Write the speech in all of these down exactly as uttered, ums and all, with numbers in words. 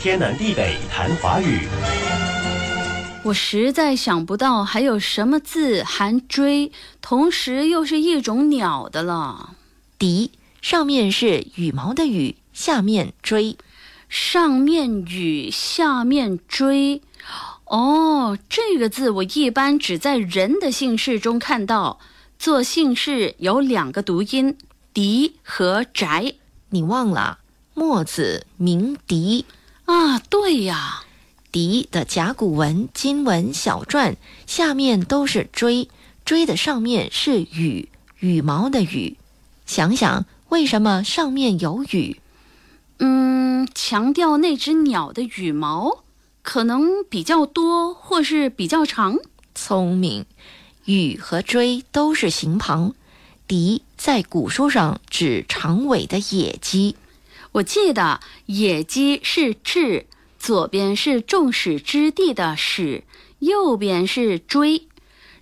天南地北谈华语。我实在想不到还有什么字含追，同时又是一种鸟的了。笛，上面是羽毛的羽，下面追。上面羽，下面追。哦，这个字我一般只在人的姓氏中看到。做姓氏有两个读音，翟和翟。你忘了，墨子名翟啊？对呀，翟的甲骨文、金文、小篆下面都是锥，锥的上面是羽，羽毛的羽。想想为什么上面有羽？嗯，强调那只鸟的羽毛可能比较多，或是比较长。聪明。羽和锥都是形旁，翟在古书上指长尾的野鸡。我记得野鸡是雉，左边是众矢之的的矢，右边是锥。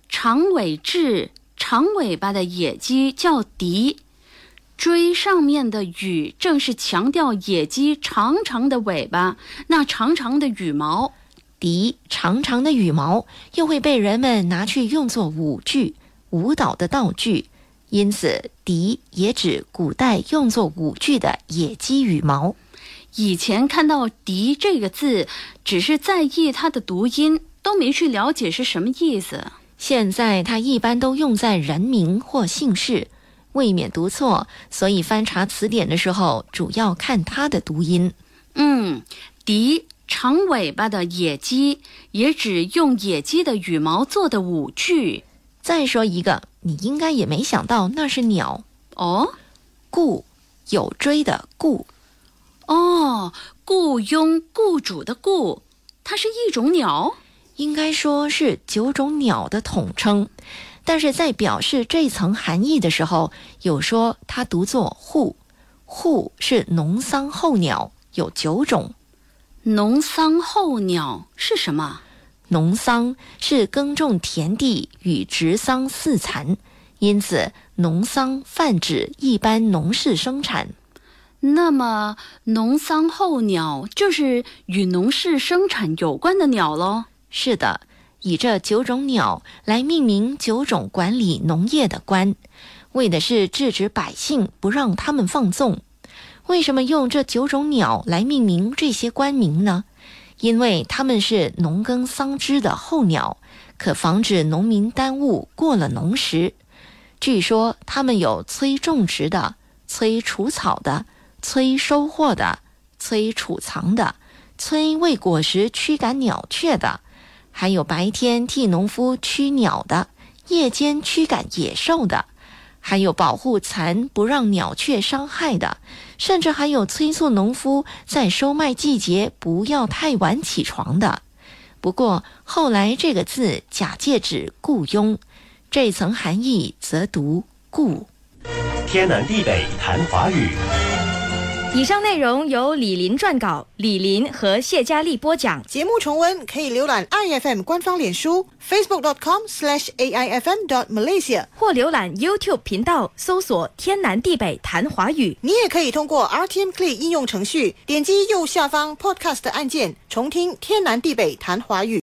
长尾雉，长尾巴的野鸡叫翟。锥上面的羽正是强调野鸡长长的尾巴，那长长的羽毛。笛长长的羽毛又会被人们拿去用作舞具、舞蹈的道具，因此笛也指古代用作舞具的野鸡羽毛。以前看到笛这个字，只是在意它的读音，都没去了解是什么意思。现在它一般都用在人名或姓氏，未免读错，所以翻查词典的时候主要看它的读音。嗯，笛长尾巴的野鸡也指用野鸡的羽毛做的舞具。再说一个，你应该也没想到那是鸟哦。雇，有追的雇。哦，雇佣、雇主的雇，它是一种鸟？应该说是九种鸟的统称，但是在表示这层含义的时候，有说它读作户。户是农桑候鸟，有九种。农桑候鸟是什么？农桑是耕种田地与植桑饲蚕，因此农桑泛指一般农事生产。那么农桑候鸟就是与农事生产有关的鸟咯？是的，以这九种鸟来命名九种管理农业的官，为的是制止百姓不让他们放纵。为什么用这九种鸟来命名这些官名呢？因为它们是农耕桑枝的候鸟，可防止农民耽误过了农时。据说它们有催种植的、催除草的、催收获的、催储藏的、催为果实驱赶鸟雀的，还有白天替农夫驱鸟的、夜间驱赶野兽的，还有保护蚕不让鸟雀伤害的，甚至还有催促农夫在收麦季节不要太晚起床的。不过后来这个字假借指雇佣，这层含义则读雇。天南地北谈华语。以上内容由李林撰稿，李林和谢佳丽播讲。节目重温可以浏览 I F M 官方脸书 facebook dot com slash A I F M dot Malaysia 或浏览 YouTube 频道搜索天南地北谈华语。你也可以通过 R T M Play 应用程序点击右下方 Podcast 按键重听天南地北谈华语。